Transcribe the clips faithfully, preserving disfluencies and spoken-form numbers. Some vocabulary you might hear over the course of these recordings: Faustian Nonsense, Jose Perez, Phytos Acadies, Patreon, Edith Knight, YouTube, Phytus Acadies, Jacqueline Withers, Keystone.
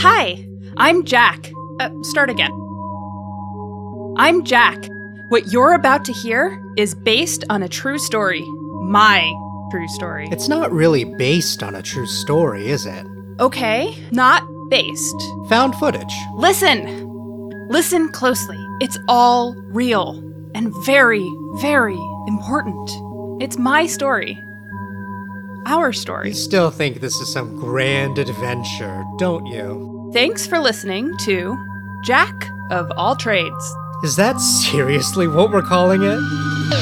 Hi, I'm Jack. Uh, start again. I'm Jack. What you're about to hear is based on a true story. My true story. It's not really based on a true story, is it? Okay, not based. Found footage. Listen. Listen closely. It's all real and very, very important. It's my story. Our story. You still think this is some grand adventure, don't you? Thanks for listening to Jack of All Trades. Is that seriously what we're calling it?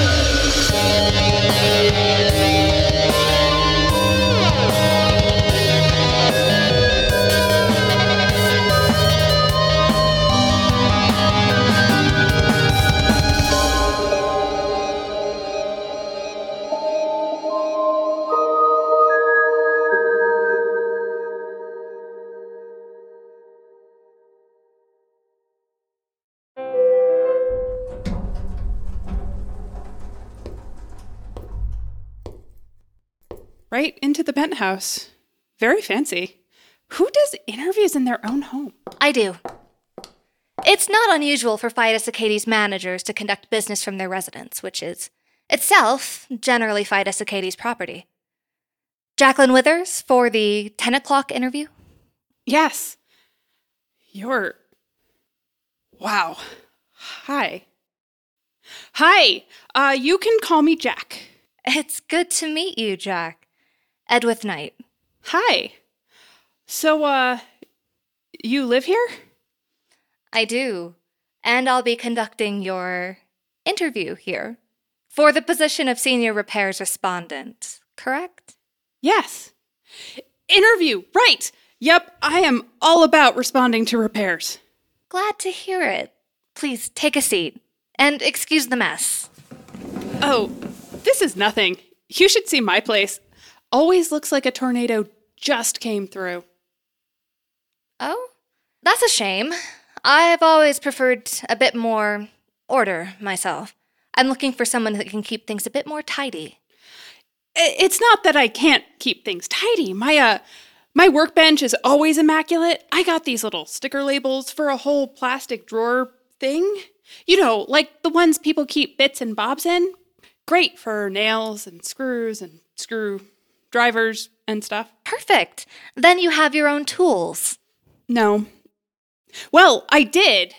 Right into the penthouse. Very fancy. Who does interviews in their own home? I do. It's not unusual for Phytus Acadies managers to conduct business from their residence, which is itself generally Phytus Acadies property. Jacqueline Withers for the ten o'clock interview? Yes. You're... Wow. Hi. Hi. Uh, you can call me Jack. It's good to meet you, Jack. Edith Knight. Hi. So, uh, you live here? I do. And I'll be conducting your interview here for the position of senior repairs respondent, correct? Yes. Interview, right. Yep, I am all about responding to repairs. Glad to hear it. Please take a seat and excuse the mess. Oh, this is nothing. You should see my place. Always looks like a tornado just came through. Oh, that's a shame. I've always preferred a bit more order myself. I'm looking for someone that can keep things a bit more tidy. It's not that I can't keep things tidy. My, uh, my workbench is always immaculate. I got these little sticker labels for a whole plastic drawer thing. You know, like the ones people keep bits and bobs in. Great for nails and screws and screw... drivers and stuff. Perfect. Then you have your own tools. No. Well, I did,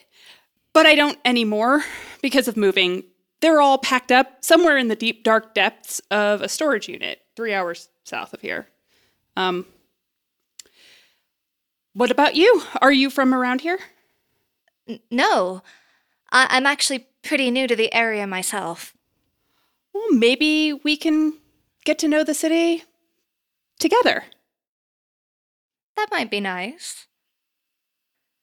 but I don't anymore because of moving. They're all packed up somewhere in the deep, dark depths of a storage unit, three hours south of here. Um. What about you? Are you from around here? N- no. I- I'm actually pretty new to the area myself. Well, maybe we can get to know the city... together. That might be nice.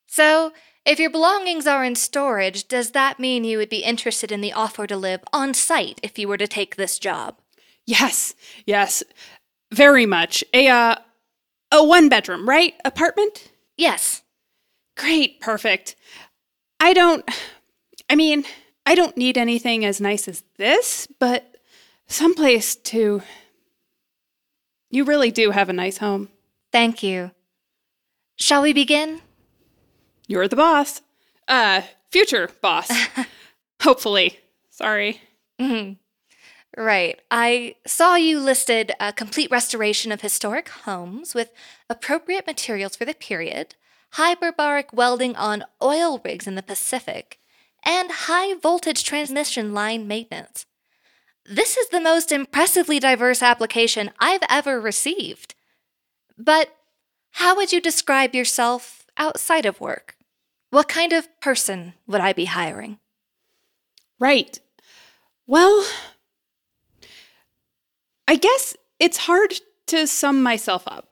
So, if your belongings are in storage, does that mean you would be interested in the offer to live on site if you were to take this job? Yes, yes, very much. A, uh, a one-bedroom, right? Apartment? Yes. Great, perfect. I don't, I mean, I don't need anything as nice as this, but someplace to... You really do have a nice home. Thank you. Shall we begin? You're the boss. Uh, future boss. Hopefully. Sorry. Mm-hmm. Right. I saw you listed a complete restoration of historic homes with appropriate materials for the period, hyperbaric welding on oil rigs in the Pacific, and high-voltage transmission line maintenance. This is the most impressively diverse application I've ever received. But how would you describe yourself outside of work? What kind of person would I be hiring? Right. Well, I guess it's hard to sum myself up.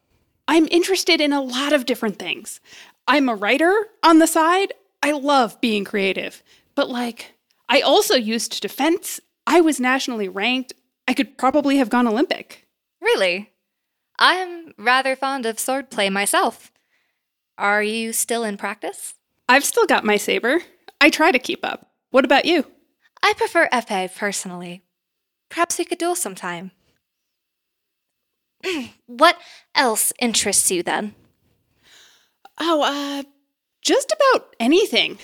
I'm interested in a lot of different things. I'm a writer on the side. I love being creative. But like, I also used defense. I was nationally ranked. I could probably have gone Olympic. Really? I'm rather fond of swordplay myself. Are you still in practice? I've still got my saber. I try to keep up. What about you? I prefer épée, personally. Perhaps we could duel sometime. What else interests you, then? Oh, uh, just about anything.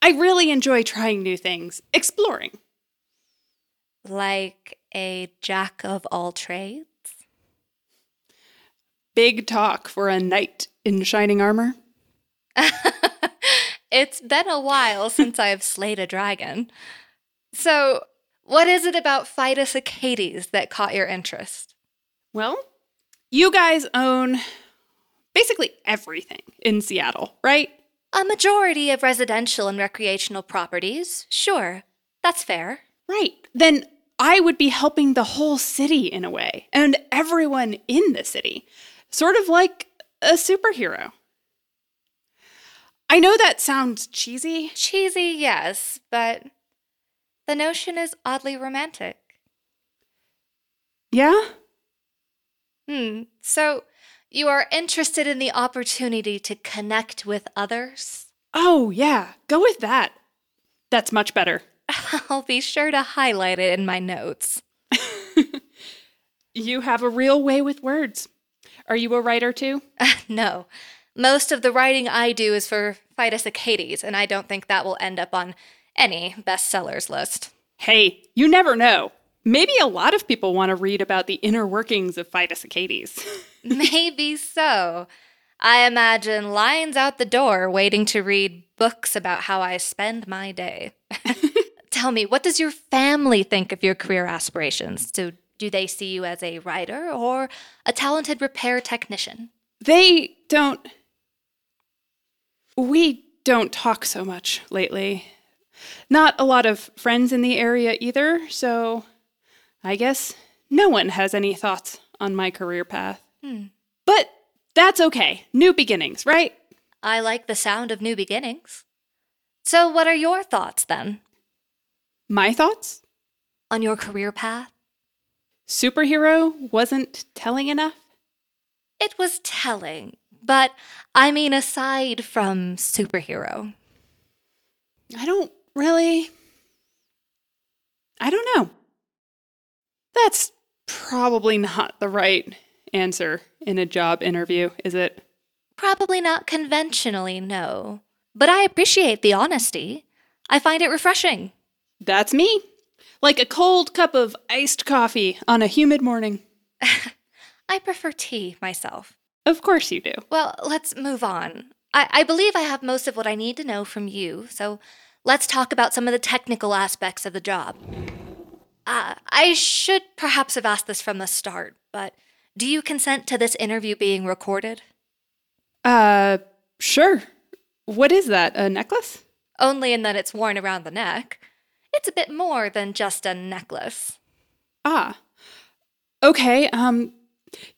I really enjoy trying new things, exploring. Like a jack of all trades? Big talk for a knight in shining armor. It's been a while since I've slayed a dragon. So, what is it about Phytus Acadies that caught your interest? Well, you guys own basically everything in Seattle, right? A majority of residential and recreational properties, sure. That's fair. Right. Then I would be helping the whole city in a way, and everyone in the city. Sort of like a superhero. I know that sounds cheesy. Cheesy, yes, but the notion is oddly romantic. Yeah? Hmm. So you are interested in the opportunity to connect with others? Oh, yeah. Go with that. That's much better. I'll be sure to highlight it in my notes. You have a real way with words. Are you a writer, too? Uh, no. Most of the writing I do is for Phytus Acades, and I don't think that will end up on any bestsellers list. Hey, you never know. Maybe a lot of people want to read about the inner workings of Phytus Acades. Maybe so. I imagine lines out the door waiting to read books about how I spend my day. Tell me, what does your family think of your career aspirations? So do they see you as a writer or a talented repair technician? They don't... We don't talk so much lately. Not a lot of friends in the area either, so I guess no one has any thoughts on my career path. Hmm. But that's okay. New beginnings, right? I like the sound of new beginnings. So what are your thoughts then? My thoughts? On your career path? Superhero wasn't telling enough? It was telling, but I mean aside from superhero. I don't really... I don't know. That's probably not the right answer in a job interview, is it? Probably not conventionally, no. But I appreciate the honesty. I find it refreshing. That's me. Like a cold cup of iced coffee on a humid morning. I prefer tea myself. Of course you do. Well, let's move on. I-, I believe I have most of what I need to know from you, so let's talk about some of the technical aspects of the job. Uh, I should perhaps have asked this from the start, but do you consent to this interview being recorded? Uh, sure. What is that, a necklace? Only in that it's worn around the neck. It's a bit more than just a necklace. Ah. Okay, um,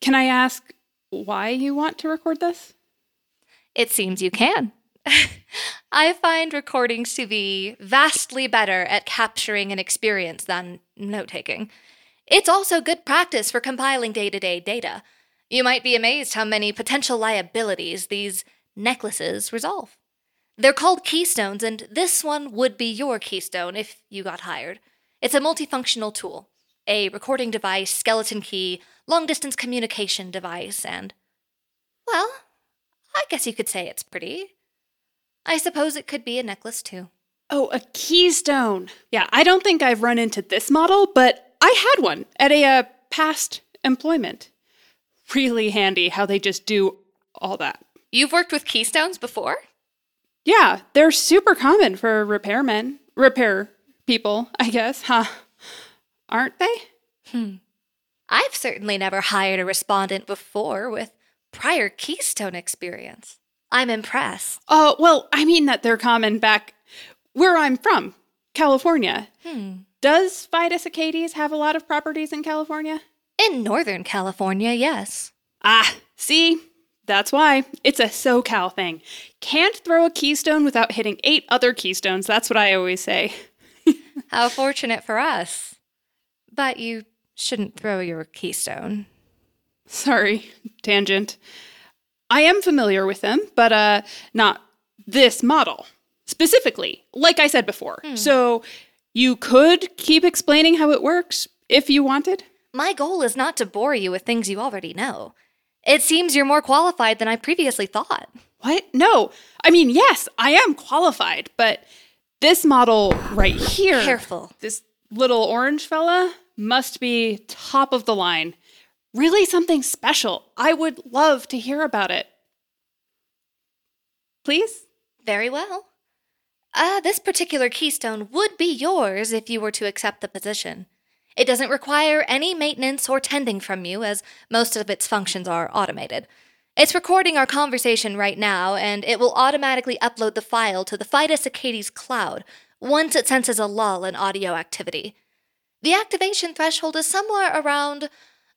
can I ask why you want to record this? It seems you can. I find recordings to be vastly better at capturing an experience than note-taking. It's also good practice for compiling day-to-day data. You might be amazed how many potential liabilities these necklaces resolve. They're called keystones, and this one would be your keystone if you got hired. It's a multifunctional tool, a recording device, skeleton key, long-distance communication device, and, well, I guess you could say it's pretty. I suppose it could be a necklace, too. Oh, a keystone. Yeah, I don't think I've run into this model, but I had one at a uh, past employment. Really handy how they just do all that. You've worked with keystones before? Yeah, they're super common for repairmen, repair people, I guess, huh? Aren't they? Hmm. I've certainly never hired a respondent before with prior keystone experience. I'm impressed. Oh, uh, well, I mean that they're common back where I'm from, California. Hmm. Does Phytus Acades have a lot of properties in California? In Northern California, yes. Ah, see? That's why. It's a SoCal thing. Can't throw a keystone without hitting eight other keystones. That's what I always say. How fortunate for us. But you shouldn't throw your keystone. Sorry, tangent. I am familiar with them, but uh, not this model. Specifically, like I said before. Hmm. So you could keep explaining how it works if you wanted. My goal is not to bore you with things you already know. It seems you're more qualified than I previously thought. What? No. I mean, yes, I am qualified, but this model right here, careful. This little orange fella must be top of the line. Really something special. I would love to hear about it. Please? Very well. Uh, this particular keystone would be yours if you were to accept the position. It doesn't require any maintenance or tending from you, as most of its functions are automated. It's recording our conversation right now, and it will automatically upload the file to the Phytus Acadies cloud once it senses a lull in audio activity. The activation threshold is somewhere around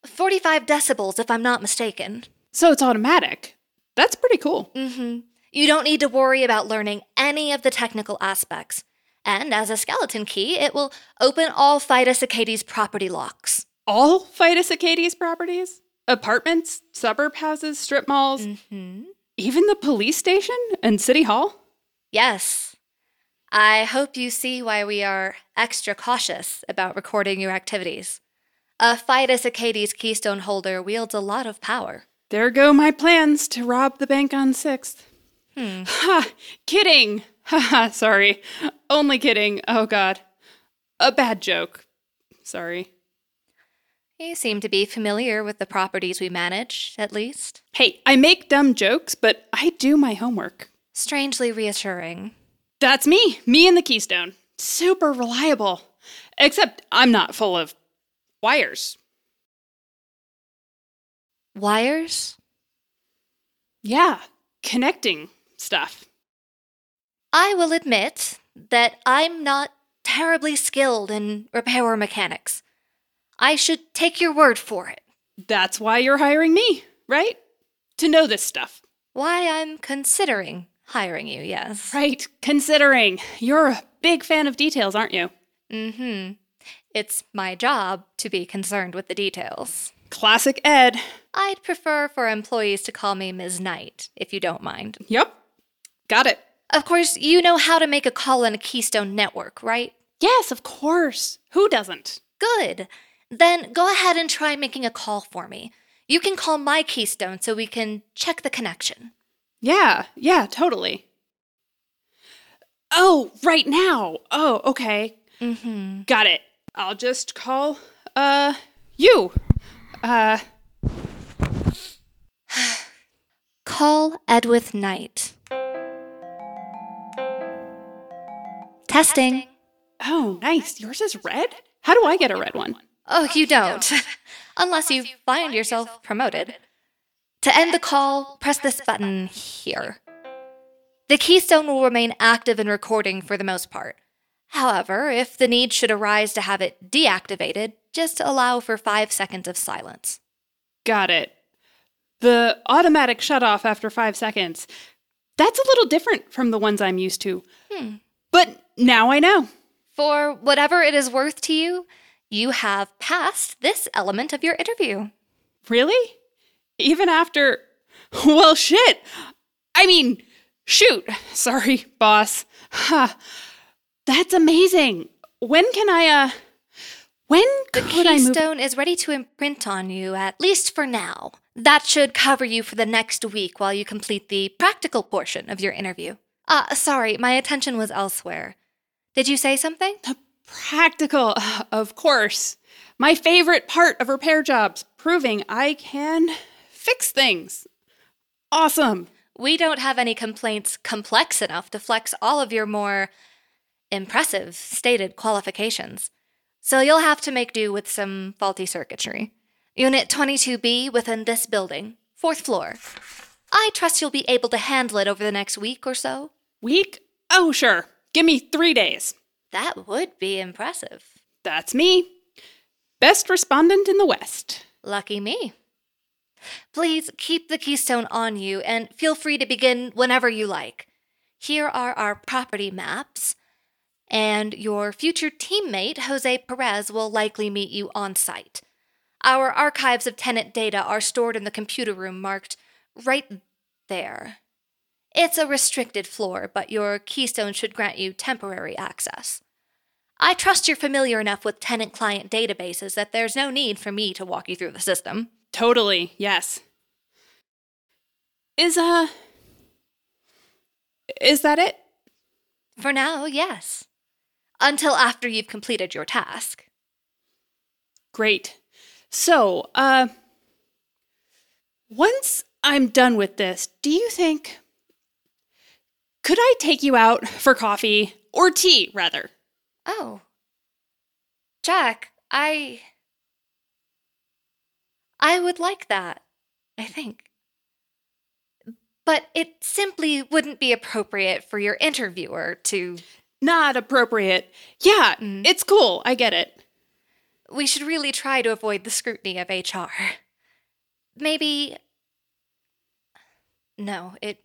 forty-five decibels, if I'm not mistaken. So it's automatic. That's pretty cool. Mm-hmm. You don't need to worry about learning any of the technical aspects. And as a skeleton key, it will open all Phytos Acadies property locks. All Phytos Acadies properties? Apartments, suburb houses, strip malls? Mm-hmm. Even the police station and city hall? Yes. I hope you see why we are extra cautious about recording your activities. A Phytos Acadies keystone holder wields a lot of power. There go my plans to rob the bank on sixth. Hmm. Ha! Kidding! Ha ha, sorry. Only kidding. Oh, God. A bad joke. Sorry. You seem to be familiar with the properties we manage, at least. Hey, I make dumb jokes, but I do my homework. Strangely reassuring. That's me. Me and the Keystone. Super reliable. Except I'm not full of wires. Wires? Yeah. Connecting stuff. I will admit that I'm not terribly skilled in repair mechanics. I should take your word for it. That's why you're hiring me, right? To know this stuff. Why I'm considering hiring you, yes. Right, considering. You're a big fan of details, aren't you? Mm-hmm. It's my job to be concerned with the details. Classic Ed. I'd prefer for employees to call me Miz Knight, if you don't mind. Yep. Got it. Of course, you know how to make a call on a Keystone network, right? Yes, of course. Who doesn't? Good. Then go ahead and try making a call for me. You can call my Keystone so we can check the connection. Yeah, yeah, totally. Oh, right now. Oh, okay. Mm-hmm. Got it. I'll just call, uh, you. Uh. Call Edith Knight. Testing. Oh, nice. Yours is red? How do I get a red one? Oh, you don't. Unless you find yourself promoted. To end the call, press this button here. The keystone will remain active and recording for the most part. However, if the need should arise to have it deactivated, just allow for five seconds of silence. Got it. The automatic shutoff after five seconds. That's a little different from the ones I'm used to. Hmm. But now I know. For whatever it is worth to you, you have passed this element of your interview. Really? Even after... Well, shit. I mean, shoot. Sorry, boss. Huh. That's amazing. When can I, uh... When could I move... The keystone is ready to imprint on you, at least for now. That should cover you for the next week while you complete the practical portion of your interview. Uh, sorry, my attention was elsewhere. Did you say something? The practical, of course. My favorite part of repair jobs, proving I can fix things. Awesome. We don't have any complaints complex enough to flex all of your more impressive stated qualifications. So you'll have to make do with some faulty circuitry. Unit twenty-two B within this building, fourth floor. I trust you'll be able to handle it over the next week or so. Week? Oh, sure. Give me three days. That would be impressive. That's me. Best respondent in the West. Lucky me. Please keep the keystone on you and feel free to begin whenever you like. Here are our property maps, and your future teammate, Jose Perez, will likely meet you on site. Our archives of tenant data are stored in the computer room marked right there. It's a restricted floor, but your keystone should grant you temporary access. I trust you're familiar enough with tenant-client databases that there's no need for me to walk you through the system. Totally, yes. Is uh is that it? For now, yes. Until after you've completed your task. Great. So, uh once I'm done with this, do you think could I take you out for coffee or tea, rather? Oh. Jack, I I would like that, I think. But it simply wouldn't be appropriate for your interviewer to... Not appropriate. Yeah, mm. It's cool. I get it. We should really try to avoid the scrutiny of H R. Maybe... No, it,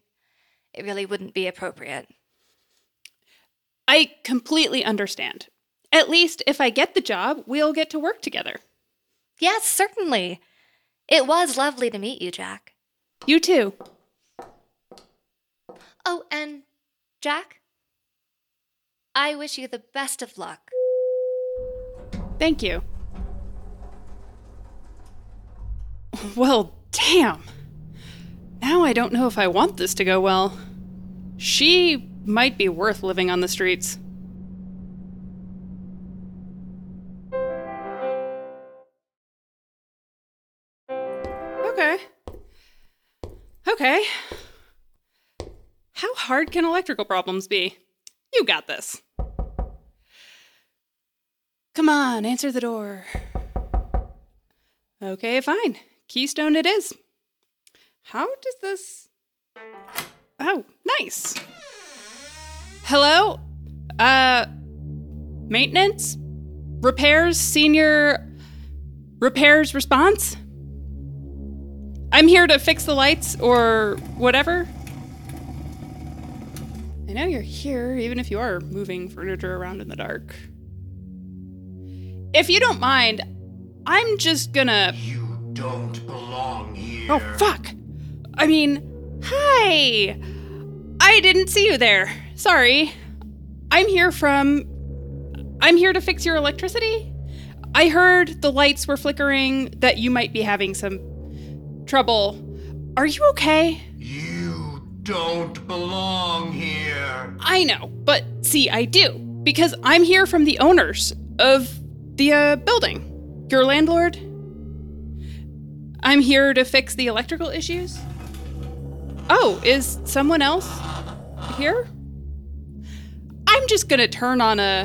it really wouldn't be appropriate. I completely understand. At least if I get the job, we'll get to work together. Yes, certainly. It was lovely to meet you, Jack. You too. Oh, and Jack, I wish you the best of luck. Thank you. Well, damn. Now I don't know if I want this to go well. She might be worth living on the streets. Okay. Okay. How hard can electrical problems be? You got this. Come on, answer the door. Okay, fine. Keystone it is. How does this... Oh, nice. Hello? Uh, maintenance? Repairs, senior... Repairs response? I'm here to fix the lights or whatever. I know you're here, even if you are moving furniture around in the dark. If you don't mind, I'm just gonna... You don't belong here. Oh, fuck. I mean, hi. I didn't see you there. Sorry. I'm here from... I'm here to fix your electricity? I heard the lights were flickering, that you might be having some trouble. Are you okay? You don't belong here. I know, but see, I do. Because I'm here from the owners of... The, uh, building. Your landlord? I'm here to fix the electrical issues. Oh, is someone else here? I'm just gonna turn on a...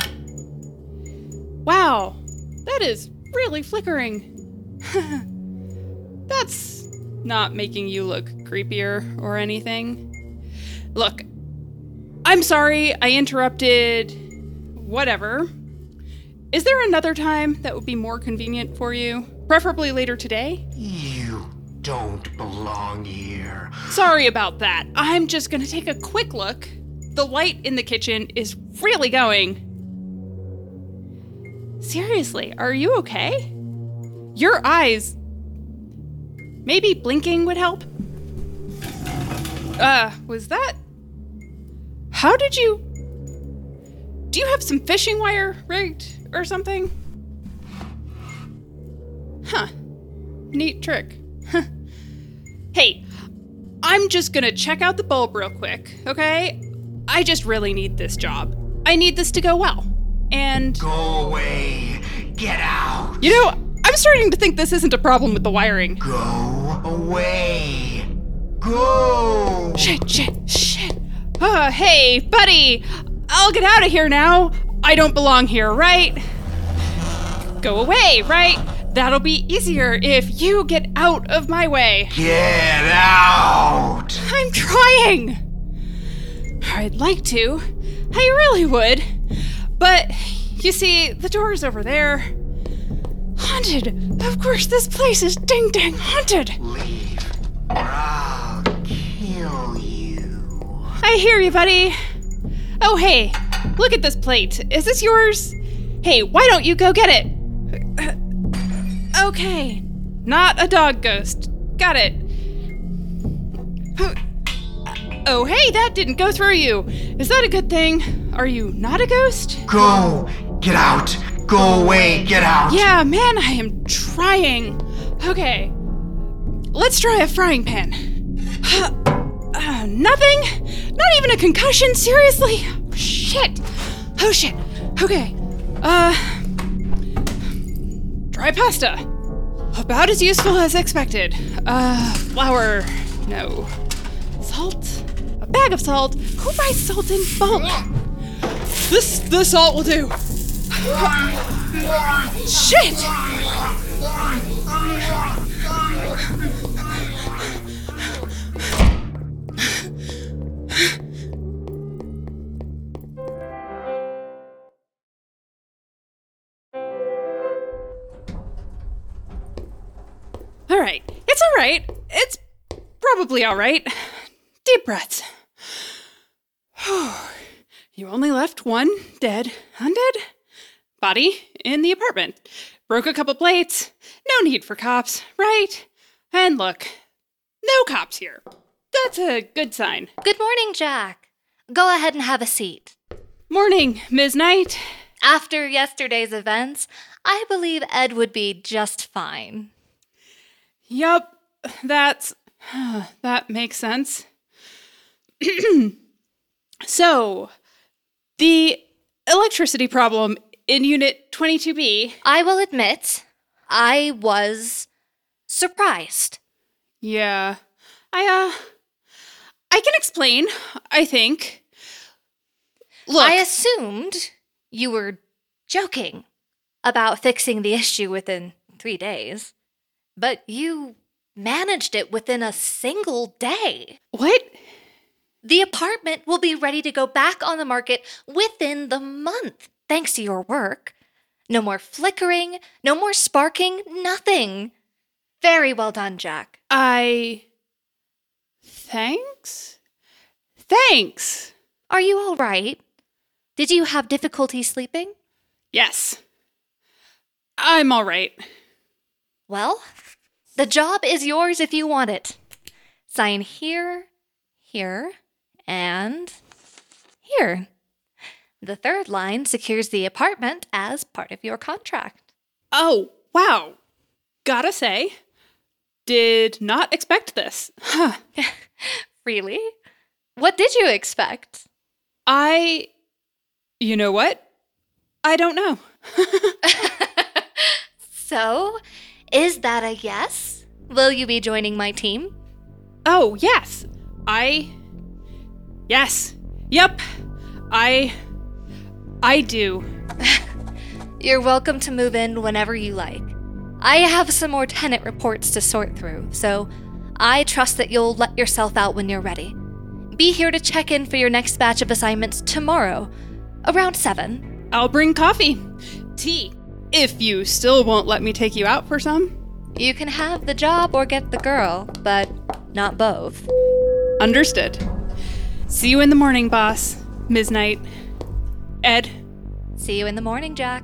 Wow, that is really flickering. That's not making you look creepier or anything. Look, I'm sorry I interrupted... whatever. Is there another time that would be more convenient for you? Preferably later today? You don't belong here. Sorry about that. I'm just gonna take a quick look. The light in the kitchen is really going. Seriously, are you okay? Your eyes... Maybe blinking would help? Uh, was that... How did you... Do you have some fishing wire rigged? Or something? Huh. Neat trick. Hey, I'm just gonna check out the bulb real quick, okay? I just really need this job. I need this to go well. And... Go away! Get out! You know, I'm starting to think this isn't a problem with the wiring. Go away! Go! Shit, shit, shit! Uh, hey, buddy! I'll get out of here now! I don't belong here, right? Go away, right? That'll be easier if you get out of my way. Get out! I'm trying! I'd like to. I really would. But, you see, the door's over there. Haunted! Of course, this place is ding-dang haunted! Leave, or I'll kill you. I hear you, buddy. Oh, hey. Look at this plate. Is this yours? Hey, why don't you go get it? Okay. Not a dog ghost. Got it. Oh, hey, that didn't go through you. Is that a good thing? Are you not a ghost? Go! Get out! Go away! Get out! Yeah, man, I am trying. Okay. Let's try a frying pan. Uh, nothing? Not even a concussion? Seriously? Shit! Oh shit. Okay. Uh... Dry pasta. About as useful as expected. Uh, flour. No. Salt? A bag of salt? Who buys salt in bulk? This, this salt will do. Shit! All right. It's all right. It's probably all right. Deep breaths. You only left one dead, undead body in the apartment. Broke a couple plates. No need for cops, right? And look, no cops here. That's a good sign. Good morning, Jack. Go ahead and have a seat. Morning, Miz Knight. After yesterday's events, I believe Ed would be just fine. Yup, that's... that makes sense. So, the electricity problem in Unit twenty-two B... I will admit, I was surprised. Yeah, I, uh... I can explain, I think. Look... I assumed you were joking about fixing the issue within three days. But you managed it within a single day. What? The apartment will be ready to go back on the market within the month, thanks to your work. No more flickering, no more sparking, nothing. Very well done, Jack. I... Thanks? Thanks! Are you all right? Did you have difficulty sleeping? Yes. I'm all right. Well, the job is yours if you want it. Sign here, here, and here. The third line secures the apartment as part of your contract. Oh, wow. Gotta say, did not expect this. Huh. Really? What did you expect? I... You know what? I don't know. So... Is that a yes? Will you be joining my team? Oh, yes. I... Yes. Yep. I... I do. You're welcome to move in whenever you like. I have some more tenant reports to sort through, so I trust that you'll let yourself out when you're ready. Be here to check in for your next batch of assignments tomorrow, around seven. I'll bring coffee. Tea. If you still won't let me take you out for some. You can have the job or get the girl, but not both. Understood. See you in the morning, boss. Miz Knight. Ed. See you in the morning, Jack.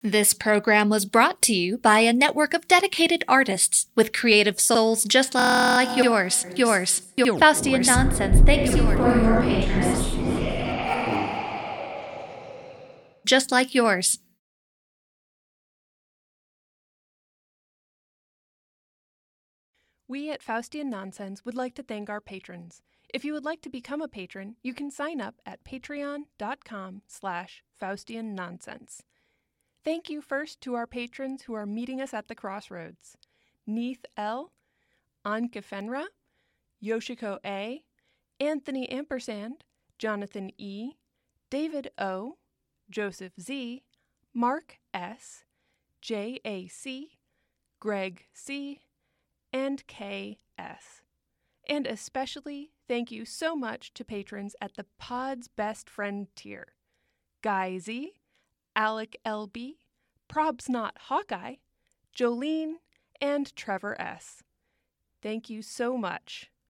This program was brought to you by a network of dedicated artists with creative souls just like yours, yours, yours. yours. Faustian Nonsense thanks you for your patronage. Just like yours. We at Faustian Nonsense would like to thank our patrons. If you would like to become a patron, you can sign up at patreon.com slash Faustian Nonsense. Thank you first to our patrons who are meeting us at the crossroads. Neith L, Ankefenra, Yoshiko A, Anthony Ampersand, Jonathan E, David O, Joseph Z, Mark S, J A C, Greg C, and K S. And especially thank you so much to patrons at the Pod's Best Friend tier. Guy Z, Alec L B, Prob's Not Hawkeye, Jolene, and Trevor S. Thank you so much.